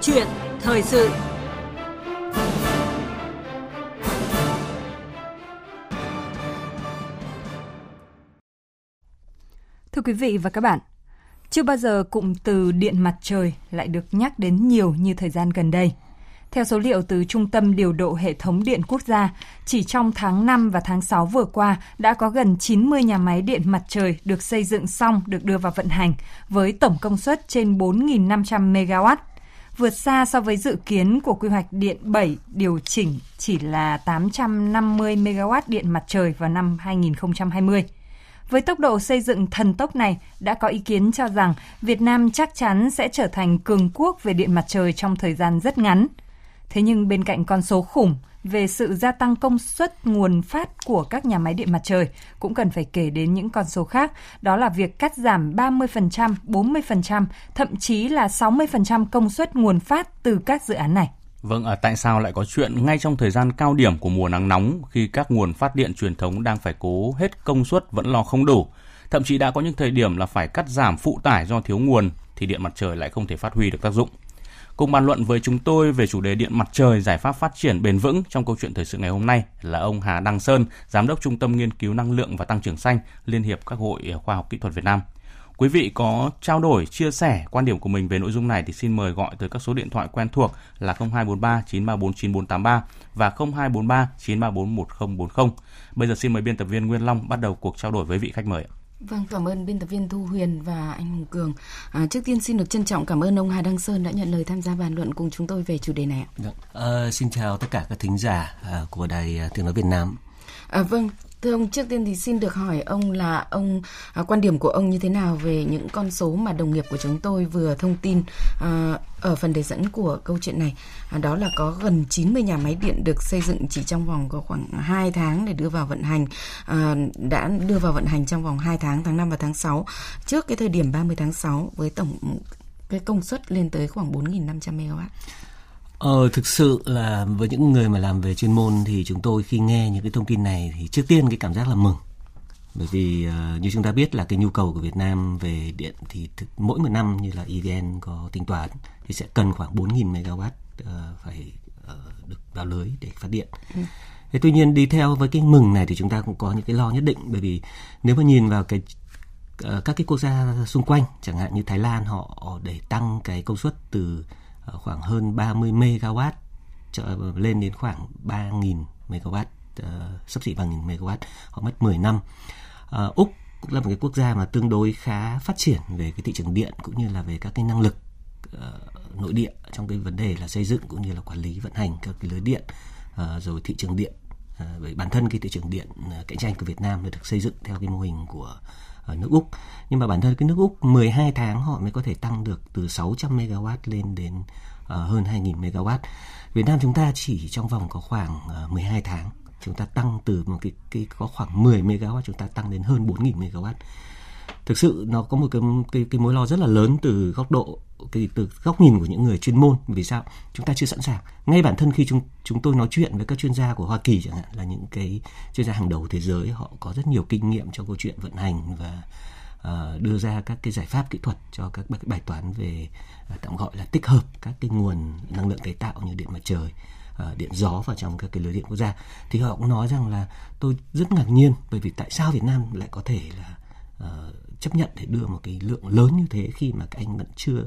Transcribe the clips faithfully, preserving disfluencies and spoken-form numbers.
chuyện thời sự. Thưa quý vị và các bạn, chưa bao giờ cụm từ điện mặt trời lại được nhắc đến nhiều như thời gian gần đây. Theo số liệu từ Trung tâm Điều độ Hệ thống Điện Quốc gia, chỉ trong tháng năm và tháng sáu vừa qua đã có gần chín mươi nhà máy điện mặt trời được xây dựng xong, được đưa vào vận hành, với tổng công suất trên bốn nghìn năm trăm mê-ga-oát, vượt xa so với dự kiến của quy hoạch điện bảy điều chỉnh chỉ là tám trăm năm mươi mê-ga-oát điện mặt trời vào năm hai nghìn không trăm hai mươi. Với tốc độ xây dựng thần tốc này, đã có ý kiến cho rằng Việt Nam chắc chắn sẽ trở thành cường quốc về điện mặt trời trong thời gian rất ngắn. Thế nhưng bên cạnh con số khủng về sự gia tăng công suất nguồn phát của các nhà máy điện mặt trời, cũng cần phải kể đến những con số khác, đó là việc cắt giảm ba mươi phần trăm, bốn mươi phần trăm, thậm chí là sáu mươi phần trăm công suất nguồn phát từ các dự án này. Vâng, à, tại sao lại có chuyện ngay trong thời gian cao điểm của mùa nắng nóng, khi các nguồn phát điện truyền thống đang phải cố hết công suất vẫn lo không đủ, thậm chí đã có những thời điểm là phải cắt giảm phụ tải do thiếu nguồn, thì điện mặt trời lại không thể phát huy được tác dụng. Cùng bàn luận với chúng tôi về chủ đề điện mặt trời, giải pháp phát triển bền vững trong câu chuyện thời sự ngày hôm nay là ông Hà Đăng Sơn, Giám đốc Trung tâm Nghiên cứu Năng lượng và Tăng trưởng Xanh, Liên hiệp các hội khoa học kỹ thuật Việt Nam. Quý vị có trao đổi, chia sẻ quan điểm của mình về nội dung này thì xin mời gọi tới các số điện thoại quen thuộc là không hai bốn ba chín ba bốn chín bốn tám ba và không hai bốn ba chín ba bốn một không bốn không. Bây giờ xin mời biên tập viên Nguyên Long bắt đầu cuộc trao đổi với vị khách mời. Vâng, cảm ơn biên tập viên Thu Huyền và anh Hùng Cường. À, trước tiên xin được trân trọng cảm ơn ông Hà Đăng Sơn đã nhận lời tham gia bàn luận cùng chúng tôi về chủ đề này. À, xin chào tất cả các thính giả của Đài Tiếng Nói Việt Nam. À, vâng. Thưa ông, trước tiên thì xin được hỏi ông là ông à, quan điểm của ông như thế nào về những con số mà đồng nghiệp của chúng tôi vừa thông tin à, ở phần đề dẫn của câu chuyện này, à, đó là có gần chín mươi nhà máy điện được xây dựng chỉ trong vòng khoảng hai tháng để đưa vào vận hành, à, đã đưa vào vận hành trong vòng hai tháng, tháng năm và tháng sáu, trước cái thời điểm ba mươi tháng sáu, với tổng cái công suất lên tới khoảng bốn nghìn năm trăm mê-ga-oát. Ờ, thực sự là với những người mà làm về chuyên môn thì chúng tôi khi nghe những cái thông tin này thì trước tiên cái cảm giác là mừng. Bởi vì uh, như chúng ta biết là cái nhu cầu của Việt Nam về điện thì thực, mỗi một năm như là e vê en có tính toán thì sẽ cần khoảng bốn nghìn mê-ga-oát uh, phải uh, được vào lưới để phát điện. Ừ. Thế tuy nhiên đi theo với cái mừng này thì chúng ta cũng có những cái lo nhất định, bởi vì nếu mà nhìn vào cái uh, các cái quốc gia xung quanh, chẳng hạn như Thái Lan, họ để tăng cái công suất từ khoảng hơn ba mươi mê-ga-oát lên đến khoảng ba nghìn mê-ga-oát, uh, sắp xỉ ba nghìn mê-ga-oát, họ mất mười năm. Uh, Úc cũng là một cái quốc gia mà tương đối khá phát triển về cái thị trường điện cũng như là về các cái năng lực uh, nội địa trong cái vấn đề là xây dựng cũng như là quản lý vận hành các cái lưới điện, uh, rồi thị trường điện. Uh, bởi bản thân cái thị trường điện uh, cạnh tranh của Việt Nam được xây dựng theo cái mô hình của ở nước Úc. Nhưng mà bản thân cái nước Úc mười hai tháng họ mới có thể tăng được từ sáu trăm mê-ga-oát lên đến uh, hơn hai nghìn mê-ga-oát. Việt Nam chúng ta chỉ trong vòng có khoảng uh, mười hai tháng, chúng ta tăng từ một cái, cái có khoảng mười mê-ga-oát chúng ta tăng đến hơn bốn nghìn mê-ga-oát. Thực sự nó có một cái, cái, cái mối lo rất là lớn từ góc độ, cái, từ góc nhìn của những người chuyên môn. Vì sao? Chúng ta chưa sẵn sàng. Ngay bản thân khi chúng, chúng tôi nói chuyện với các chuyên gia của Hoa Kỳ chẳng hạn, là những cái chuyên gia hàng đầu thế giới, họ có rất nhiều kinh nghiệm trong câu chuyện vận hành và uh, đưa ra các cái giải pháp kỹ thuật cho các bài toán về uh, tạm gọi là tích hợp các cái nguồn năng lượng tái tạo như điện mặt trời, uh, điện gió vào trong các cái lưới điện quốc gia. Thì họ cũng nói rằng là tôi rất ngạc nhiên, bởi vì tại sao Việt Nam lại có thể là uh, chấp nhận để đưa một cái lượng lớn như thế khi mà các anh vẫn chưa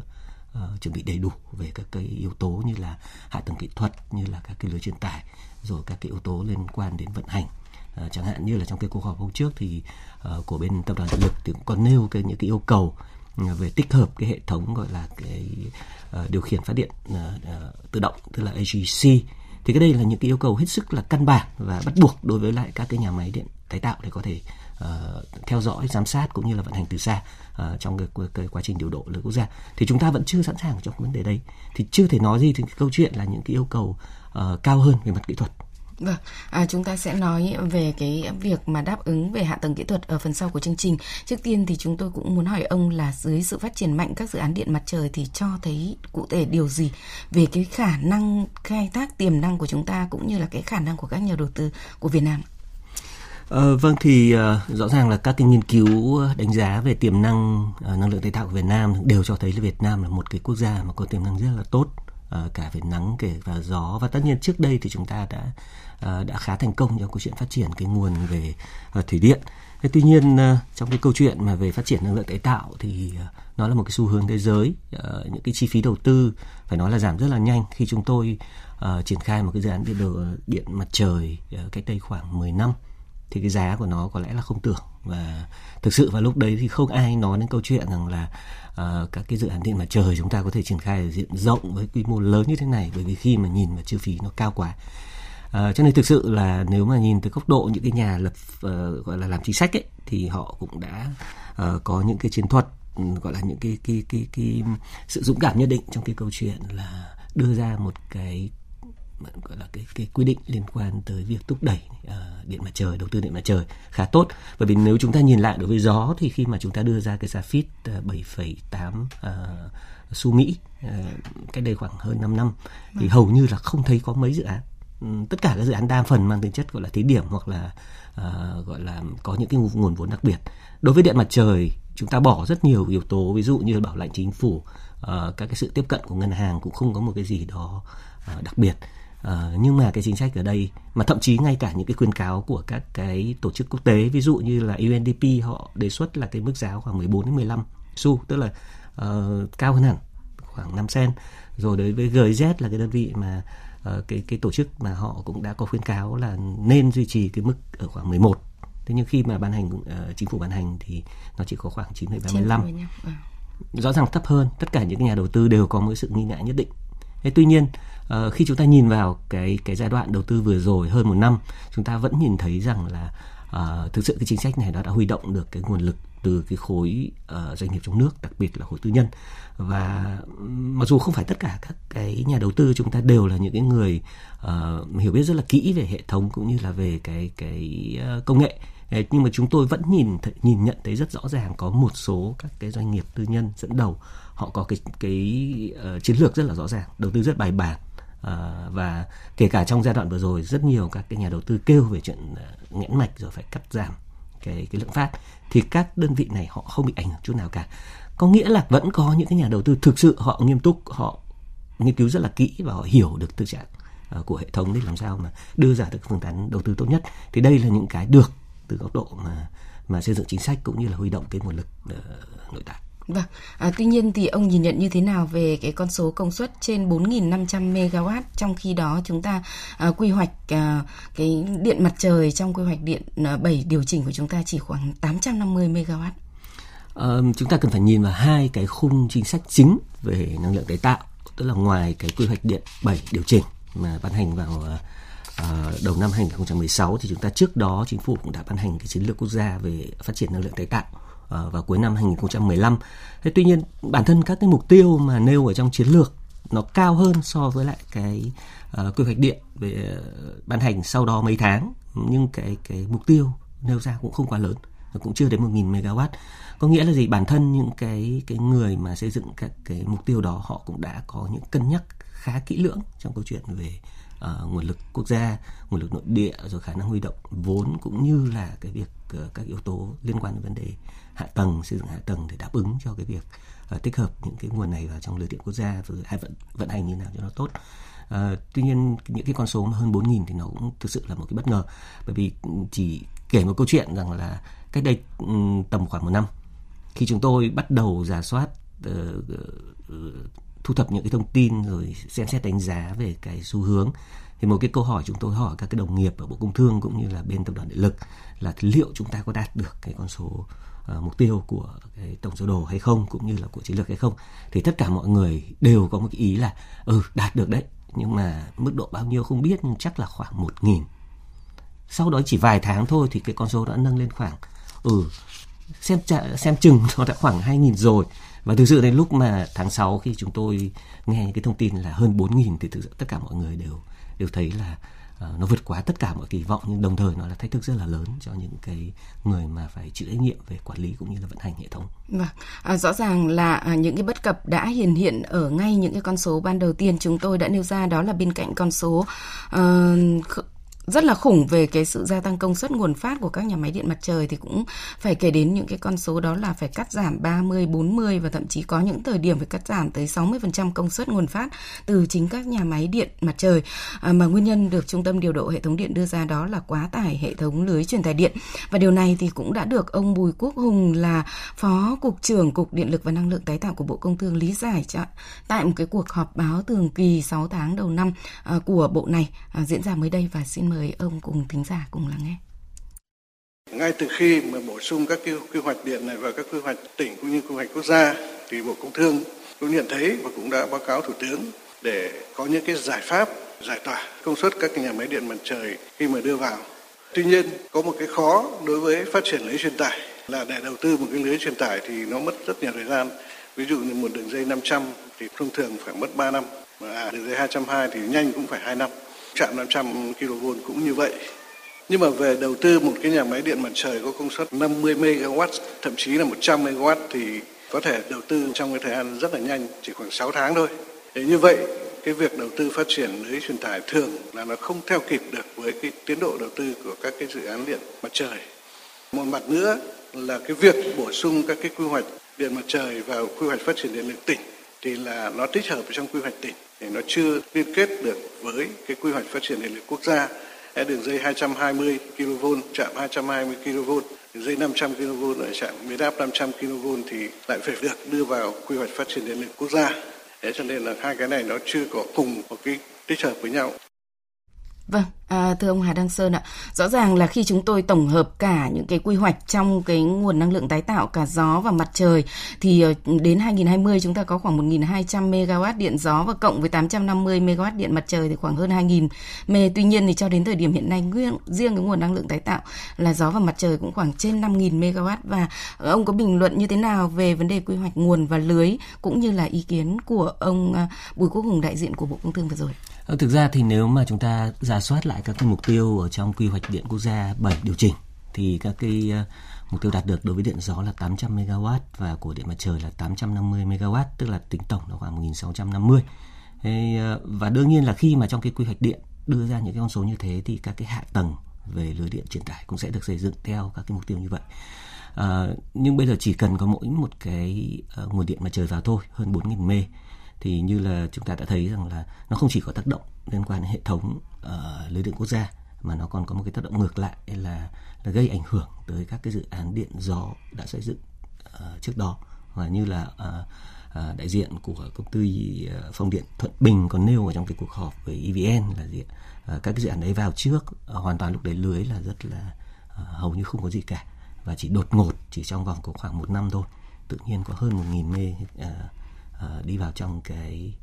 uh, chuẩn bị đầy đủ về các cái yếu tố như là hạ tầng kỹ thuật, như là các cái lưới truyền tải, rồi các cái yếu tố liên quan đến vận hành. Uh, chẳng hạn như là trong cái cuộc họp hôm trước thì uh, của bên Tập đoàn Điện lực thì cũng còn nêu cái những cái yêu cầu uh, về tích hợp cái hệ thống gọi là cái uh, điều khiển phát điện uh, uh, tự động, tức là a giê xê. Thì cái đây là những cái yêu cầu hết sức là căn bản và bắt buộc đối với lại các cái nhà máy điện tái tạo để có thể Uh, theo dõi, giám sát cũng như là vận hành từ xa uh, trong cái, cái quá trình điều độ lưới quốc gia. Thì chúng ta vẫn chưa sẵn sàng trong vấn đề đấy. Thì chưa thể nói gì thì câu chuyện là những cái yêu cầu uh, cao hơn về mặt kỹ thuật. Vâng, à, chúng ta sẽ nói về cái việc mà đáp ứng về hạ tầng kỹ thuật ở phần sau của chương trình. Trước tiên thì chúng tôi cũng muốn hỏi ông là dưới sự phát triển mạnh các dự án điện mặt trời thì cho thấy cụ thể điều gì về cái khả năng khai thác tiềm năng của chúng ta cũng như là cái khả năng của các nhà đầu tư của Việt Nam? Ờ, vâng thì uh, rõ ràng là các cái nghiên cứu đánh giá về tiềm năng uh, năng lượng tái tạo của Việt Nam đều cho thấy là Việt Nam là một cái quốc gia mà có tiềm năng rất là tốt cả về nắng kể cả gió. Và tất nhiên trước đây thì chúng ta đã đã khá thành công trong câu chuyện phát triển cái nguồn về thủy điện. Thế tuy nhiên trong cái câu chuyện mà về phát triển năng lượng tái tạo thì nó là một cái xu hướng thế giới, những cái chi phí đầu tư phải nói là giảm rất là nhanh. Khi chúng tôi triển khai một cái dự án điện đồ điện mặt trời cách đây khoảng mười năm thì cái giá của nó có lẽ là không tưởng, và thực sự vào lúc đấy thì không ai nói đến câu chuyện rằng là uh, các cái dự án điện mặt trời chúng ta có thể triển khai ở diện rộng với quy mô lớn như thế này, bởi vì khi mà nhìn vào chi phí nó cao quá. Uh, cho nên thực sự là nếu mà nhìn từ góc độ những cái nhà lập uh, gọi là làm chính sách ấy, thì họ cũng đã uh, có những cái chiến thuật, gọi là những cái cái cái cái sự dũng cảm nhất định trong cái câu chuyện là đưa ra một cái gọi là cái, cái quy định liên quan tới việc thúc đẩy uh, điện mặt trời, đầu tư điện mặt trời khá tốt. Bởi vì nếu chúng ta nhìn lại đối với gió thì khi mà chúng ta đưa ra cái giá phít bảy phẩy tám uh, xu Mỹ uh, cách đây khoảng hơn năm năm thì hầu như là không thấy có mấy dự án. Tất cả các dự án đa phần mang tính chất gọi là thí điểm hoặc là uh, gọi là có những cái nguồn vốn đặc biệt. Đối với điện mặt trời chúng ta bỏ rất nhiều yếu tố, ví dụ như bảo lãnh chính phủ, uh, các cái sự tiếp cận của ngân hàng cũng không có một cái gì đó uh, đặc biệt. Uh, nhưng mà cái chính sách ở đây, mà thậm chí ngay cả những cái khuyến cáo của các cái tổ chức quốc tế, ví dụ như là U N D P, họ đề xuất là cái mức giá khoảng mười bốn đến mười lăm xu, tức là uh, cao hơn hẳn khoảng năm sen. Rồi đối với G I Z là cái đơn vị mà uh, cái cái tổ chức mà họ cũng đã có khuyến cáo là nên duy trì cái mức ở khoảng mười một. Thế nhưng khi mà ban hành uh, chính phủ ban hành thì nó chỉ có khoảng chín phẩy ba mươi lăm. Rõ ràng thấp hơn, tất cả những cái nhà đầu tư đều có một sự nghi ngại nhất định. Thế tuy nhiên Uh, khi chúng ta nhìn vào cái cái giai đoạn đầu tư vừa rồi hơn một năm, chúng ta vẫn nhìn thấy rằng là uh, thực sự cái chính sách này nó đã huy động được cái nguồn lực từ cái khối uh, doanh nghiệp trong nước, đặc biệt là khối tư nhân. Và mặc dù không phải tất cả các cái nhà đầu tư chúng ta đều là những cái người uh, hiểu biết rất là kỹ về hệ thống cũng như là về cái cái uh, công nghệ. Đấy, nhưng mà chúng tôi vẫn nhìn th- nhìn nhận thấy rất rõ ràng có một số các cái doanh nghiệp tư nhân dẫn đầu, họ có cái cái uh, chiến lược rất là rõ ràng, đầu tư rất bài bản. À, và kể cả trong giai đoạn vừa rồi rất nhiều các cái nhà đầu tư kêu về chuyện uh, nghẽn mạch rồi phải cắt giảm cái cái lượng phát, thì các đơn vị này họ không bị ảnh hưởng chút nào cả. Có nghĩa là vẫn có những cái nhà đầu tư thực sự họ nghiêm túc, họ nghiên cứu rất là kỹ và họ hiểu được thực trạng uh, của hệ thống để làm sao mà đưa ra được phương án đầu tư tốt nhất. Thì đây là những cái được từ góc độ mà mà xây dựng chính sách cũng như là huy động cái nguồn lực uh, nội tại. Vâng. À, tuy nhiên thì ông nhìn nhận như thế nào về cái con số công suất trên bốn nghìn năm trăm mê ga oát, trong khi đó chúng ta à, quy hoạch à, cái điện mặt trời trong quy hoạch điện à, bảy điều chỉnh của chúng ta chỉ khoảng tám trăm năm mươi mê ga oát? À, chúng ta cần phải nhìn vào hai cái khung chính sách chính về năng lượng tái tạo, tức là ngoài cái quy hoạch điện bảy điều chỉnh mà ban hành vào à, đầu năm hai nghìn không trăm mười sáu thì chúng ta trước đó chính phủ cũng đã ban hành cái chiến lược quốc gia về phát triển năng lượng tái tạo vào cuối năm hai nghìn không trăm mười lăm. Thế tuy nhiên bản thân các cái mục tiêu mà nêu ở trong chiến lược nó cao hơn so với lại cái uh, quy hoạch điện về uh, ban hành sau đó mấy tháng, nhưng cái cái mục tiêu nêu ra cũng không quá lớn, nó cũng chưa đến một nghìn mê ga oát. Có nghĩa là gì? Bản thân những cái cái người mà xây dựng các cái mục tiêu đó họ cũng đã có những cân nhắc khá kỹ lưỡng trong câu chuyện về Uh, nguồn lực quốc gia, nguồn lực nội địa, rồi khả năng huy động vốn cũng như là cái việc uh, các yếu tố liên quan đến vấn đề hạ tầng, xây dựng hạ tầng để đáp ứng cho cái việc uh, tích hợp những cái nguồn này vào trong lưới điện quốc gia và hai vận, vận hành như nào cho nó tốt. Uh, tuy nhiên những cái con số mà hơn bốn nghìn thì nó cũng thực sự là một cái bất ngờ, bởi vì chỉ kể một câu chuyện rằng là cách đây um, tầm khoảng một năm khi chúng tôi bắt đầu rà soát uh, uh, thu thập những cái thông tin rồi xem xét đánh giá về cái xu hướng, thì một cái câu hỏi chúng tôi hỏi các cái đồng nghiệp ở Bộ Công Thương cũng như là bên Tập đoàn Điện lực là liệu chúng ta có đạt được cái con số uh, mục tiêu của cái tổng sơ đồ hay không, cũng như là của chiến lược hay không, thì tất cả mọi người đều có một cái ý là ừ đạt được đấy, nhưng mà mức độ bao nhiêu không biết, nhưng chắc là khoảng một nghìn. Sau đó chỉ vài tháng thôi thì cái con số đã nâng lên khoảng ừ xem xem chừng nó đã khoảng hai nghìn rồi. Và thực sự đến lúc mà tháng sáu khi chúng tôi nghe những cái thông tin là hơn bốn nghìn thì thực sự tất cả mọi người đều đều thấy là uh, nó vượt quá tất cả mọi kỳ vọng, nhưng đồng thời nó là thách thức rất là lớn cho những cái người mà phải chịu trách nhiệm về quản lý cũng như là vận hành hệ thống. Vâng, à, rõ ràng là à, những cái bất cập đã hiển hiện ở ngay những cái con số ban đầu tiên chúng tôi đã nêu ra, đó là bên cạnh con số uh, rất là khủng về cái sự gia tăng công suất nguồn phát của các nhà máy điện mặt trời thì cũng phải kể đến những cái con số đó là phải cắt giảm ba mươi, bốn mươi và thậm chí có những thời điểm phải cắt giảm tới sáu mươi phần trăm công suất nguồn phát từ chính các nhà máy điện mặt trời. À, mà nguyên nhân được Trung tâm Điều độ Hệ thống Điện đưa ra đó là quá tải hệ thống lưới truyền tải điện. Và điều này thì cũng đã được ông Bùi Quốc Hùng là Phó Cục trưởng Cục Điện lực và Năng lượng tái tạo của Bộ Công Thương lý giải tại một cái cuộc họp báo thường kỳ sáu tháng đầu năm của Bộ này diễn ra mới đây, và xin mời ông cùng thính giả cùng lắng nghe. Ngay từ khi mà bổ sung các quy hoạch điện này vào các quy hoạch tỉnh cũng như quy hoạch quốc gia thì Bộ Công Thương cũng nhận thấy và cũng đã báo cáo Thủ tướng để có những cái giải pháp giải tỏa công suất các nhà máy điện mặt trời khi mà đưa vào. Tuy nhiên có một cái khó đối với phát triển lưới truyền tải là để đầu tư một cái lưới truyền tải thì nó mất rất nhiều thời gian. Ví dụ như một đường dây năm trăm thì thông thường phải mất ba năm, mà đường dây hai trăm hai mươi thì nhanh cũng phải hai năm. Trạm năm trăm ki lô vôn cũng như vậy. Nhưng mà về đầu tư một cái nhà máy điện mặt trời có công suất năm mươi mê ga oát, thậm chí là một trăm mê ga oát thì có thể đầu tư trong cái thời gian rất là nhanh, chỉ khoảng sáu tháng thôi. Thế như vậy, cái việc đầu tư phát triển lưới truyền tải thường là nó không theo kịp được với cái tiến độ đầu tư của các cái dự án điện mặt trời. Một mặt nữa là cái việc bổ sung các cái quy hoạch điện mặt trời vào quy hoạch phát triển điện lực tỉnh thì là nó tích hợp trong quy hoạch tỉnh thì nó chưa liên kết được với cái quy hoạch phát triển điện lực quốc gia. Đường dây hai trăm hai mươi ki lô vôn, trạm hai trăm hai mươi ki lô vôn, đường dây năm trăm ki lô vôn ở trạm biến áp năm trăm ki lô vôn thì lại phải được đưa vào quy hoạch phát triển điện lực quốc gia. Thế cho nên là hai cái này nó chưa có cùng một cái tích hợp với nhau. Vâng, à, thưa ông Hà Đăng Sơn ạ, rõ ràng là khi chúng tôi tổng hợp cả những cái quy hoạch trong cái nguồn năng lượng tái tạo cả gió và mặt trời thì đến hai nghìn không trăm hai mươi chúng ta có khoảng một nghìn hai trăm mê ga oát điện gió và cộng với tám trăm năm mươi mê ga oát điện mặt trời thì khoảng hơn hai nghìn mê. Tuy nhiên thì cho đến thời điểm hiện nay nguyên, riêng cái nguồn năng lượng tái tạo là gió và mặt trời cũng khoảng trên năm nghìn mê ga oát. Và ông có bình luận như thế nào về vấn đề quy hoạch nguồn và lưới cũng như là ý kiến của ông Bùi Quốc Hùng, đại diện của Bộ Công Thương vừa rồi? Thực ra thì nếu mà chúng ta rà soát lại các cái mục tiêu ở trong quy hoạch điện quốc gia bảy điều chỉnh thì các cái mục tiêu đạt được đối với điện gió là tám trăm mê ga oát và của điện mặt trời là tám trăm năm mươi mê ga oát, tức là tính tổng là khoảng một nghìn sáu trăm năm mươi. Và đương nhiên là khi mà trong cái quy hoạch điện đưa ra những cái con số như thế thì các cái hạ tầng về lưới điện truyền tải cũng sẽ được xây dựng theo các cái mục tiêu như vậy. À, nhưng bây giờ chỉ cần có mỗi một cái nguồn điện mặt trời vào thôi, hơn bốn nghìn mê, thì như là chúng ta đã thấy rằng là nó không chỉ có tác động liên quan đến hệ thống uh, lưới điện quốc gia mà nó còn có một cái tác động ngược lại là, là gây ảnh hưởng tới các cái dự án điện gió đã xây dựng uh, trước đó. Và như là uh, uh, đại diện của công ty uh, Phong điện Thuận Bình còn nêu ở trong cái cuộc họp với e vê en là gì? Uh, các cái dự án đấy vào trước uh, hoàn toàn lúc đấy lưới là rất là uh, hầu như không có gì cả, và chỉ đột ngột chỉ trong vòng có khoảng một năm thôi tự nhiên có hơn một nghìn mê uh, đi vào trong cái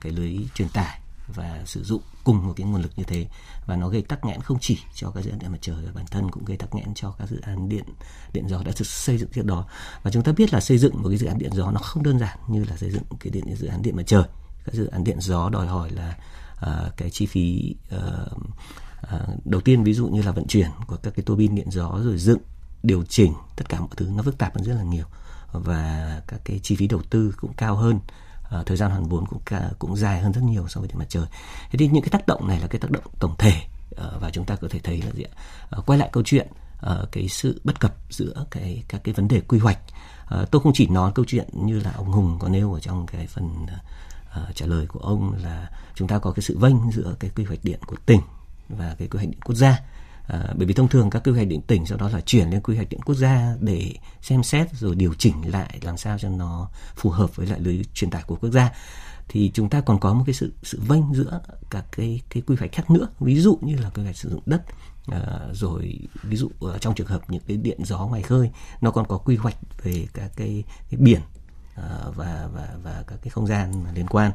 cái lưới truyền tải và sử dụng cùng một cái nguồn lực như thế, và nó gây tắc nghẽn không chỉ cho các dự án điện mặt trời, bản thân cũng gây tắc nghẽn cho các dự án điện điện gió đã được xây dựng trước đó. Và chúng ta biết là xây dựng một cái dự án điện gió nó không đơn giản như là xây dựng cái điện dự án điện mặt trời. Các dự án điện gió đòi hỏi là uh, cái chi phí uh, uh, đầu tiên, ví dụ như là vận chuyển của các cái tua bin điện gió rồi dựng điều chỉnh tất cả mọi thứ nó phức tạp hơn rất là nhiều, và các cái chi phí đầu tư cũng cao hơn, à, thời gian hoàn vốn cũng cả, cũng dài hơn rất nhiều so với điện mặt trời. Thế thì những cái tác động này là cái tác động tổng thể, à, và chúng ta có thể thấy là gì ạ? À, quay lại câu chuyện à, cái sự bất cập giữa cái các cái vấn đề quy hoạch. À, tôi không chỉ nói câu chuyện như là ông Hùng có nêu ở trong cái phần à, trả lời của ông là chúng ta có cái sự vênh giữa cái quy hoạch điện của tỉnh và cái quy hoạch điện quốc gia. À, bởi vì thông thường các quy hoạch điện tỉnh sau đó là chuyển lên quy hoạch điện quốc gia để xem xét rồi điều chỉnh lại làm sao cho nó phù hợp với lại lưới truyền tải của quốc gia, thì chúng ta còn có một cái sự sự vênh giữa các cái cái quy hoạch khác nữa, ví dụ như là quy hoạch sử dụng đất, à, rồi ví dụ trong trường hợp những cái điện gió ngoài khơi nó còn có quy hoạch về các cái, cái biển và và và các cái không gian liên quan,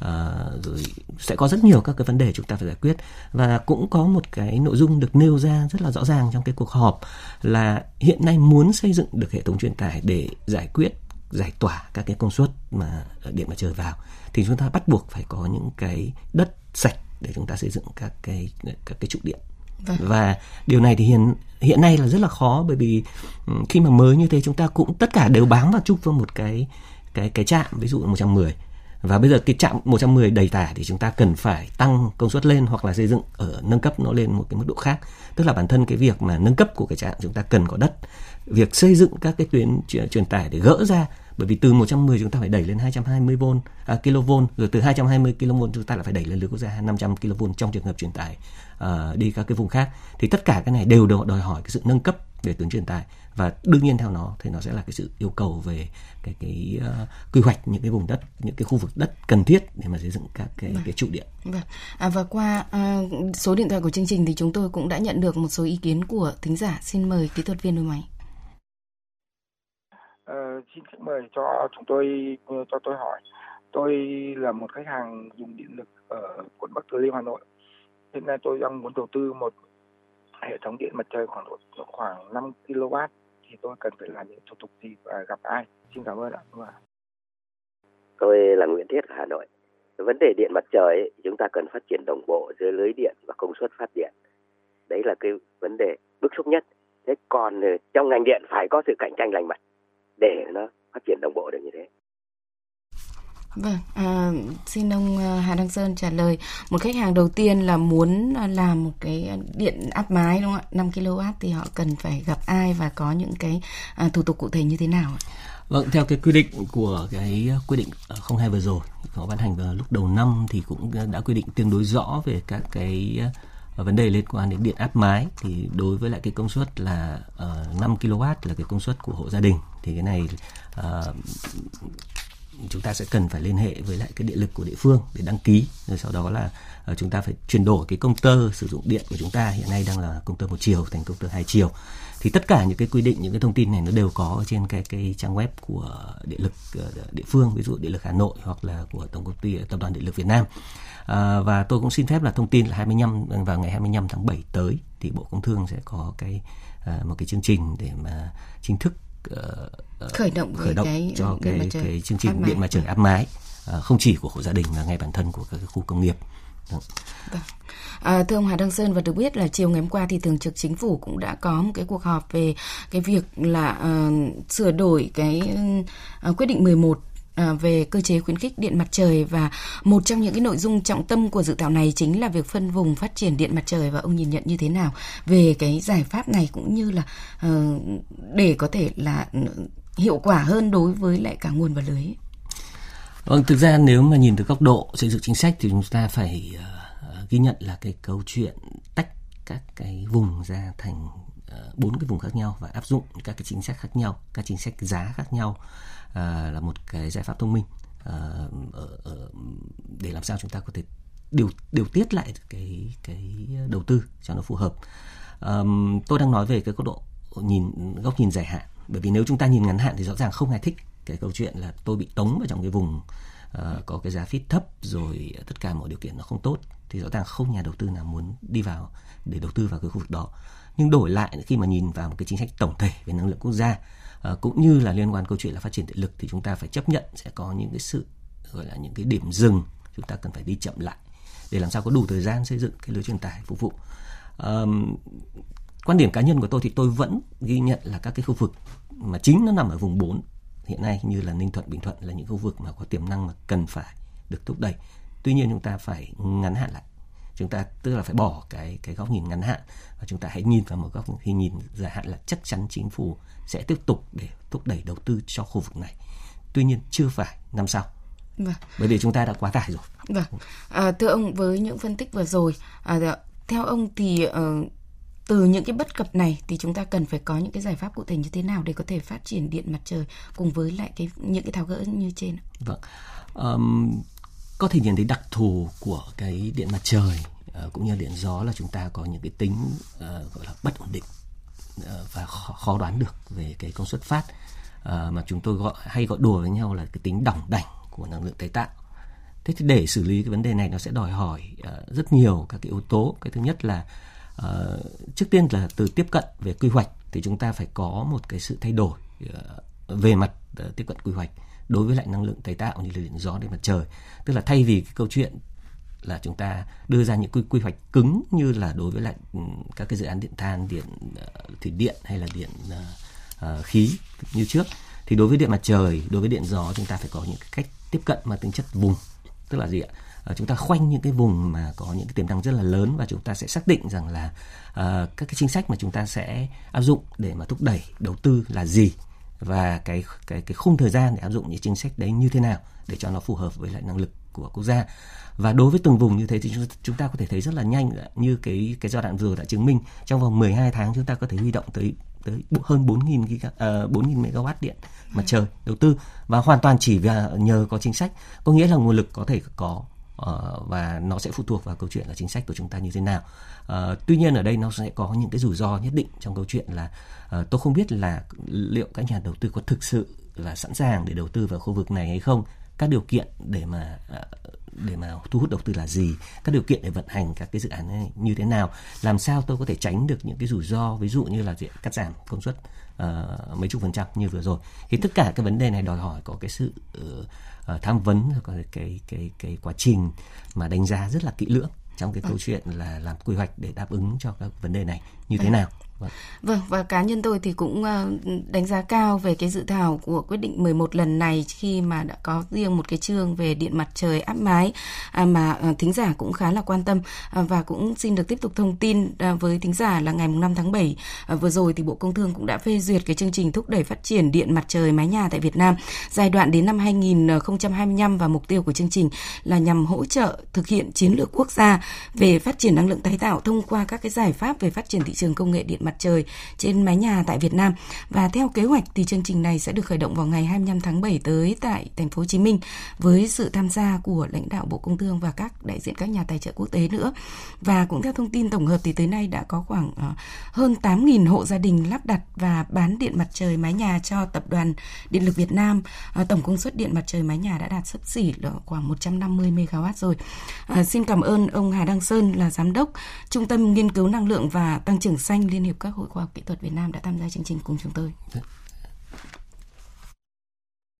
à, rồi sẽ có rất nhiều các cái vấn đề chúng ta phải giải quyết. Và cũng có một cái nội dung được nêu ra rất là rõ ràng trong cái cuộc họp là hiện nay muốn xây dựng được hệ thống truyền tải để giải quyết giải tỏa các cái công suất mà điện mặt trời vào thì chúng ta bắt buộc phải có những cái đất sạch để chúng ta xây dựng các cái các cái trụ điện. Vâng. Và điều này thì hiện hiện nay là rất là khó, bởi vì khi mà mới như thế chúng ta cũng tất cả đều bám vào chung vào một cái cái cái trạm, ví dụ một trăm mười, Và bây giờ cái trạm một trăm mười đầy tải thì chúng ta cần phải tăng công suất lên hoặc là xây dựng ở nâng cấp nó lên một cái mức độ khác. Tức là bản thân cái việc mà nâng cấp của cái trạm chúng ta cần có đất. Việc xây dựng các cái tuyến truyền tải để gỡ ra, bởi vì từ một trăm mười chúng ta phải đẩy lên hai trăm hai mươi vôn à, kV, rồi từ hai trăm hai mươi ki lô vôn chúng ta lại phải đẩy lên lưới quốc gia năm trăm ki lô vôn trong trường hợp truyền tải à, đi các cái vùng khác. Thì tất cả cái này đều đòi hỏi cái sự nâng cấp về tuyến truyền tải, và đương nhiên theo nó thì nó sẽ là cái sự yêu cầu về cái cái uh, quy hoạch những cái vùng đất, những cái khu vực đất cần thiết để mà xây dựng các cái, vâng. cái trụ điện. Vâng. À, và qua uh, số điện thoại của chương trình thì chúng tôi cũng đã nhận được một số ý kiến của thính giả. Xin mời kỹ thuật viên Đôi Máy. Uh, xin mời cho chúng tôi cho tôi hỏi. Tôi là một khách hàng dùng điện lực ở quận Bắc Từ Liêm, Hà Nội. Hiện nay tôi đang muốn đầu tư một hệ thống điện mặt trời khoảng khoảng năm ki lô oát, thì tôi cần phải làm những thủ tục gì và gặp ai? Xin cảm ơn ạ. Tôi là Nguyễn Thiết ở Hà Nội. Vấn đề điện mặt trời ấy, chúng ta cần phát triển đồng bộ giữa lưới điện và công suất phát điện. Đấy là cái vấn đề bức xúc nhất. Thế còn trong ngành điện phải có sự cạnh tranh lành mạnh để nó phát triển đồng bộ được như thế. Vâng, à, xin ông Hà Đăng Sơn trả lời. Một khách hàng đầu tiên là muốn làm một cái điện áp mái, đúng không ạ? năm ki lô oát thì họ cần phải gặp ai và có những cái à, thủ tục cụ thể như thế nào ạ? Vâng, theo cái quy định của cái quy định không hai vừa rồi, có ban hành vào lúc đầu năm thì cũng đã quy định tương đối rõ về các cái vấn đề liên quan đến điện áp mái. Thì đối với lại cái công suất là uh, năm ki lô oát là cái công suất của hộ gia đình. Thì cái này... Uh, chúng ta sẽ cần phải liên hệ với lại cái điện lực của địa phương để đăng ký, rồi sau đó là chúng ta phải chuyển đổi cái công tơ sử dụng điện của chúng ta hiện nay đang là công tơ một chiều thành công tơ hai chiều. Thì tất cả những cái quy định, những cái thông tin này nó đều có trên cái cái trang web của điện lực địa phương, ví dụ điện lực Hà Nội hoặc là của tổng công ty Tập đoàn Điện lực Việt Nam. À, và tôi cũng xin phép là thông tin là hai mươi lăm vào ngày hai mươi lăm tháng bảy tới thì Bộ Công Thương sẽ có cái à, một cái chương trình để mà chính thức Uh, khởi động, khởi động cái cho cái, cái chương trình điện mặt trời áp mái uh, không chỉ của hộ gia đình mà ngay bản thân của các khu công nghiệp. À, thưa ông Hà Đăng Sơn, và được biết là chiều ngày hôm qua thì Thường trực Chính phủ cũng đã có một cái cuộc họp về cái việc là uh, sửa đổi cái uh, quyết định mười một về cơ chế khuyến khích điện mặt trời, và một trong những cái nội dung trọng tâm của dự thảo này chính là việc phân vùng phát triển điện mặt trời. Và ông nhìn nhận như thế nào về cái giải pháp này, cũng như là để có thể là hiệu quả hơn đối với lại cả nguồn và lưới? Vâng, thực ra nếu mà nhìn từ góc độ xây dựng chính sách thì chúng ta phải ghi nhận là cái câu chuyện tách các cái vùng ra thành bốn cái vùng khác nhau và áp dụng các cái chính sách khác nhau, các chính sách giá khác nhau à, là một cái giải pháp thông minh à, ở, ở, để làm sao chúng ta có thể điều điều tiết lại cái cái đầu tư cho nó phù hợp. À, tôi đang nói về cái góc độ nhìn góc nhìn dài hạn, bởi vì nếu chúng ta nhìn ngắn hạn thì rõ ràng không ai thích cái câu chuyện là tôi bị tống vào trong cái vùng à, có cái giá phít thấp rồi tất cả mọi điều kiện nó không tốt, thì rõ ràng không nhà đầu tư nào muốn đi vào để đầu tư vào cái khu vực đó. Nhưng đổi lại khi mà nhìn vào một cái chính sách tổng thể về năng lượng quốc gia à, cũng như là liên quan câu chuyện là phát triển điện lực, thì chúng ta phải chấp nhận sẽ có những cái sự gọi là những cái điểm dừng chúng ta cần phải đi chậm lại để làm sao có đủ thời gian xây dựng cái lưới truyền tải phục vụ. À, quan điểm cá nhân của tôi thì tôi vẫn ghi nhận là các cái khu vực mà chính nó nằm ở vùng bốn hiện nay như là Ninh Thuận, Bình Thuận là những khu vực mà có tiềm năng mà cần phải được thúc đẩy. Tuy nhiên chúng ta phải ngắn hạn lại, chúng ta tức là phải bỏ cái cái góc nhìn ngắn hạn và chúng ta hãy nhìn vào một góc khi nhìn dài hạn là chắc chắn chính phủ sẽ tiếp tục để thúc đẩy đầu tư cho khu vực này. Tuy nhiên chưa phải năm sau. Vâng. Bởi vì chúng ta đã quá tải rồi. Vâng. À, thưa ông, với những phân tích vừa rồi, à, theo ông thì uh, từ những cái bất cập này thì chúng ta cần phải có những cái giải pháp cụ thể như thế nào để có thể phát triển điện mặt trời cùng với lại cái những cái tháo gỡ như trên? Vâng. Um, có thể nhìn thấy đặc thù của cái điện mặt trời uh, cũng như điện gió là chúng ta có những cái tính uh, gọi là bất ổn định uh, và khó, khó đoán được về cái công suất phát uh, mà chúng tôi gọi hay gọi đùa với nhau là cái tính đỏng đảnh của năng lượng tái tạo. Thế thì để xử lý cái vấn đề này nó sẽ đòi hỏi uh, rất nhiều các cái yếu tố. Cái thứ nhất là uh, trước tiên là từ tiếp cận về quy hoạch thì chúng ta phải có một cái sự thay đổi uh, về mặt uh, tiếp cận quy hoạch đối với lại năng lượng tái tạo như là điện gió, điện mặt trời. Tức là thay vì cái câu chuyện là chúng ta đưa ra những quy, quy hoạch cứng như là đối với lại các cái dự án điện than, điện thủy điện hay là điện uh, khí như trước, thì đối với điện mặt trời, đối với điện gió chúng ta phải có những cái cách tiếp cận mà tính chất vùng, tức là gì ạ? Chúng ta khoanh những cái vùng mà có những cái tiềm năng rất là lớn và chúng ta sẽ xác định rằng là uh, các cái chính sách mà chúng ta sẽ áp dụng để mà thúc đẩy đầu tư là gì, và cái cái cái khung thời gian để áp dụng những chính sách đấy như thế nào để cho nó phù hợp với lại năng lực của quốc gia. Và đối với từng vùng như thế thì chúng ta, chúng ta có thể thấy rất là nhanh, như cái cái giai đoạn vừa đã chứng minh, trong vòng mười hai tháng chúng ta có thể huy động tới tới hơn bốn nghìn mê ga oát điện mặt trời đầu tư, và hoàn toàn chỉ nhờ, nhờ có chính sách, có nghĩa là nguồn lực có thể có và nó sẽ phụ thuộc vào câu chuyện là chính sách của chúng ta như thế nào. À, tuy nhiên ở đây nó sẽ có những cái rủi ro nhất định trong câu chuyện là à, tôi không biết là liệu các nhà đầu tư có thực sự là sẵn sàng để đầu tư vào khu vực này hay không, các điều kiện để mà để mà thu hút đầu tư là gì, các điều kiện để vận hành các cái dự án này như thế nào, làm sao tôi có thể tránh được những cái rủi ro ví dụ như là chuyện cắt giảm công suất uh, mấy chục phần trăm như vừa rồi. Thì tất cả cái vấn đề này đòi hỏi có cái sự uh, tham vấn, có cái, cái cái cái quá trình mà đánh giá rất là kỹ lưỡng trong cái câu chuyện là làm quy hoạch để đáp ứng cho các vấn đề này như thế nào. Vâng, và cá nhân tôi thì cũng đánh giá cao về cái dự thảo của quyết định mười một lần này, khi mà đã có riêng một cái chương về điện mặt trời áp mái mà thính giả cũng khá là quan tâm. Và cũng xin được tiếp tục thông tin với thính giả là ngày năm tháng bảy vừa rồi thì Bộ Công Thương cũng đã phê duyệt cái chương trình thúc đẩy phát triển điện mặt trời mái nhà tại Việt Nam giai đoạn đến năm hai nghìn không trăm hai mươi lăm, và mục tiêu của chương trình là nhằm hỗ trợ thực hiện chiến lược quốc gia về phát triển năng lượng tái tạo thông qua các cái giải pháp về phát triển thị trường công nghệ điện mặt mặt trời trên mái nhà tại Việt Nam. Và theo kế hoạch thì chương trình này sẽ được khởi động vào ngày hai mươi lăm tháng bảy tới tại thành phố Hồ Chí Minh với sự tham gia của lãnh đạo Bộ Công Thương và các đại diện các nhà tài trợ quốc tế nữa. Và cũng theo thông tin tổng hợp thì tới nay đã có khoảng hơn tám nghìn hộ gia đình lắp đặt và bán điện mặt trời mái nhà cho Tập đoàn Điện lực Việt Nam. Tổng công suất điện mặt trời mái nhà đã đạt xấp xỉ khoảng một trăm năm mươi mê ga oát rồi. À, xin cảm ơn ông Hà Đăng Sơn là giám đốc Trung tâm Nghiên cứu Năng lượng và Tăng trưởng Xanh Liên hiệp các hội khoa học kỹ thuật Việt Nam đã tham gia chương trình cùng chúng tôi.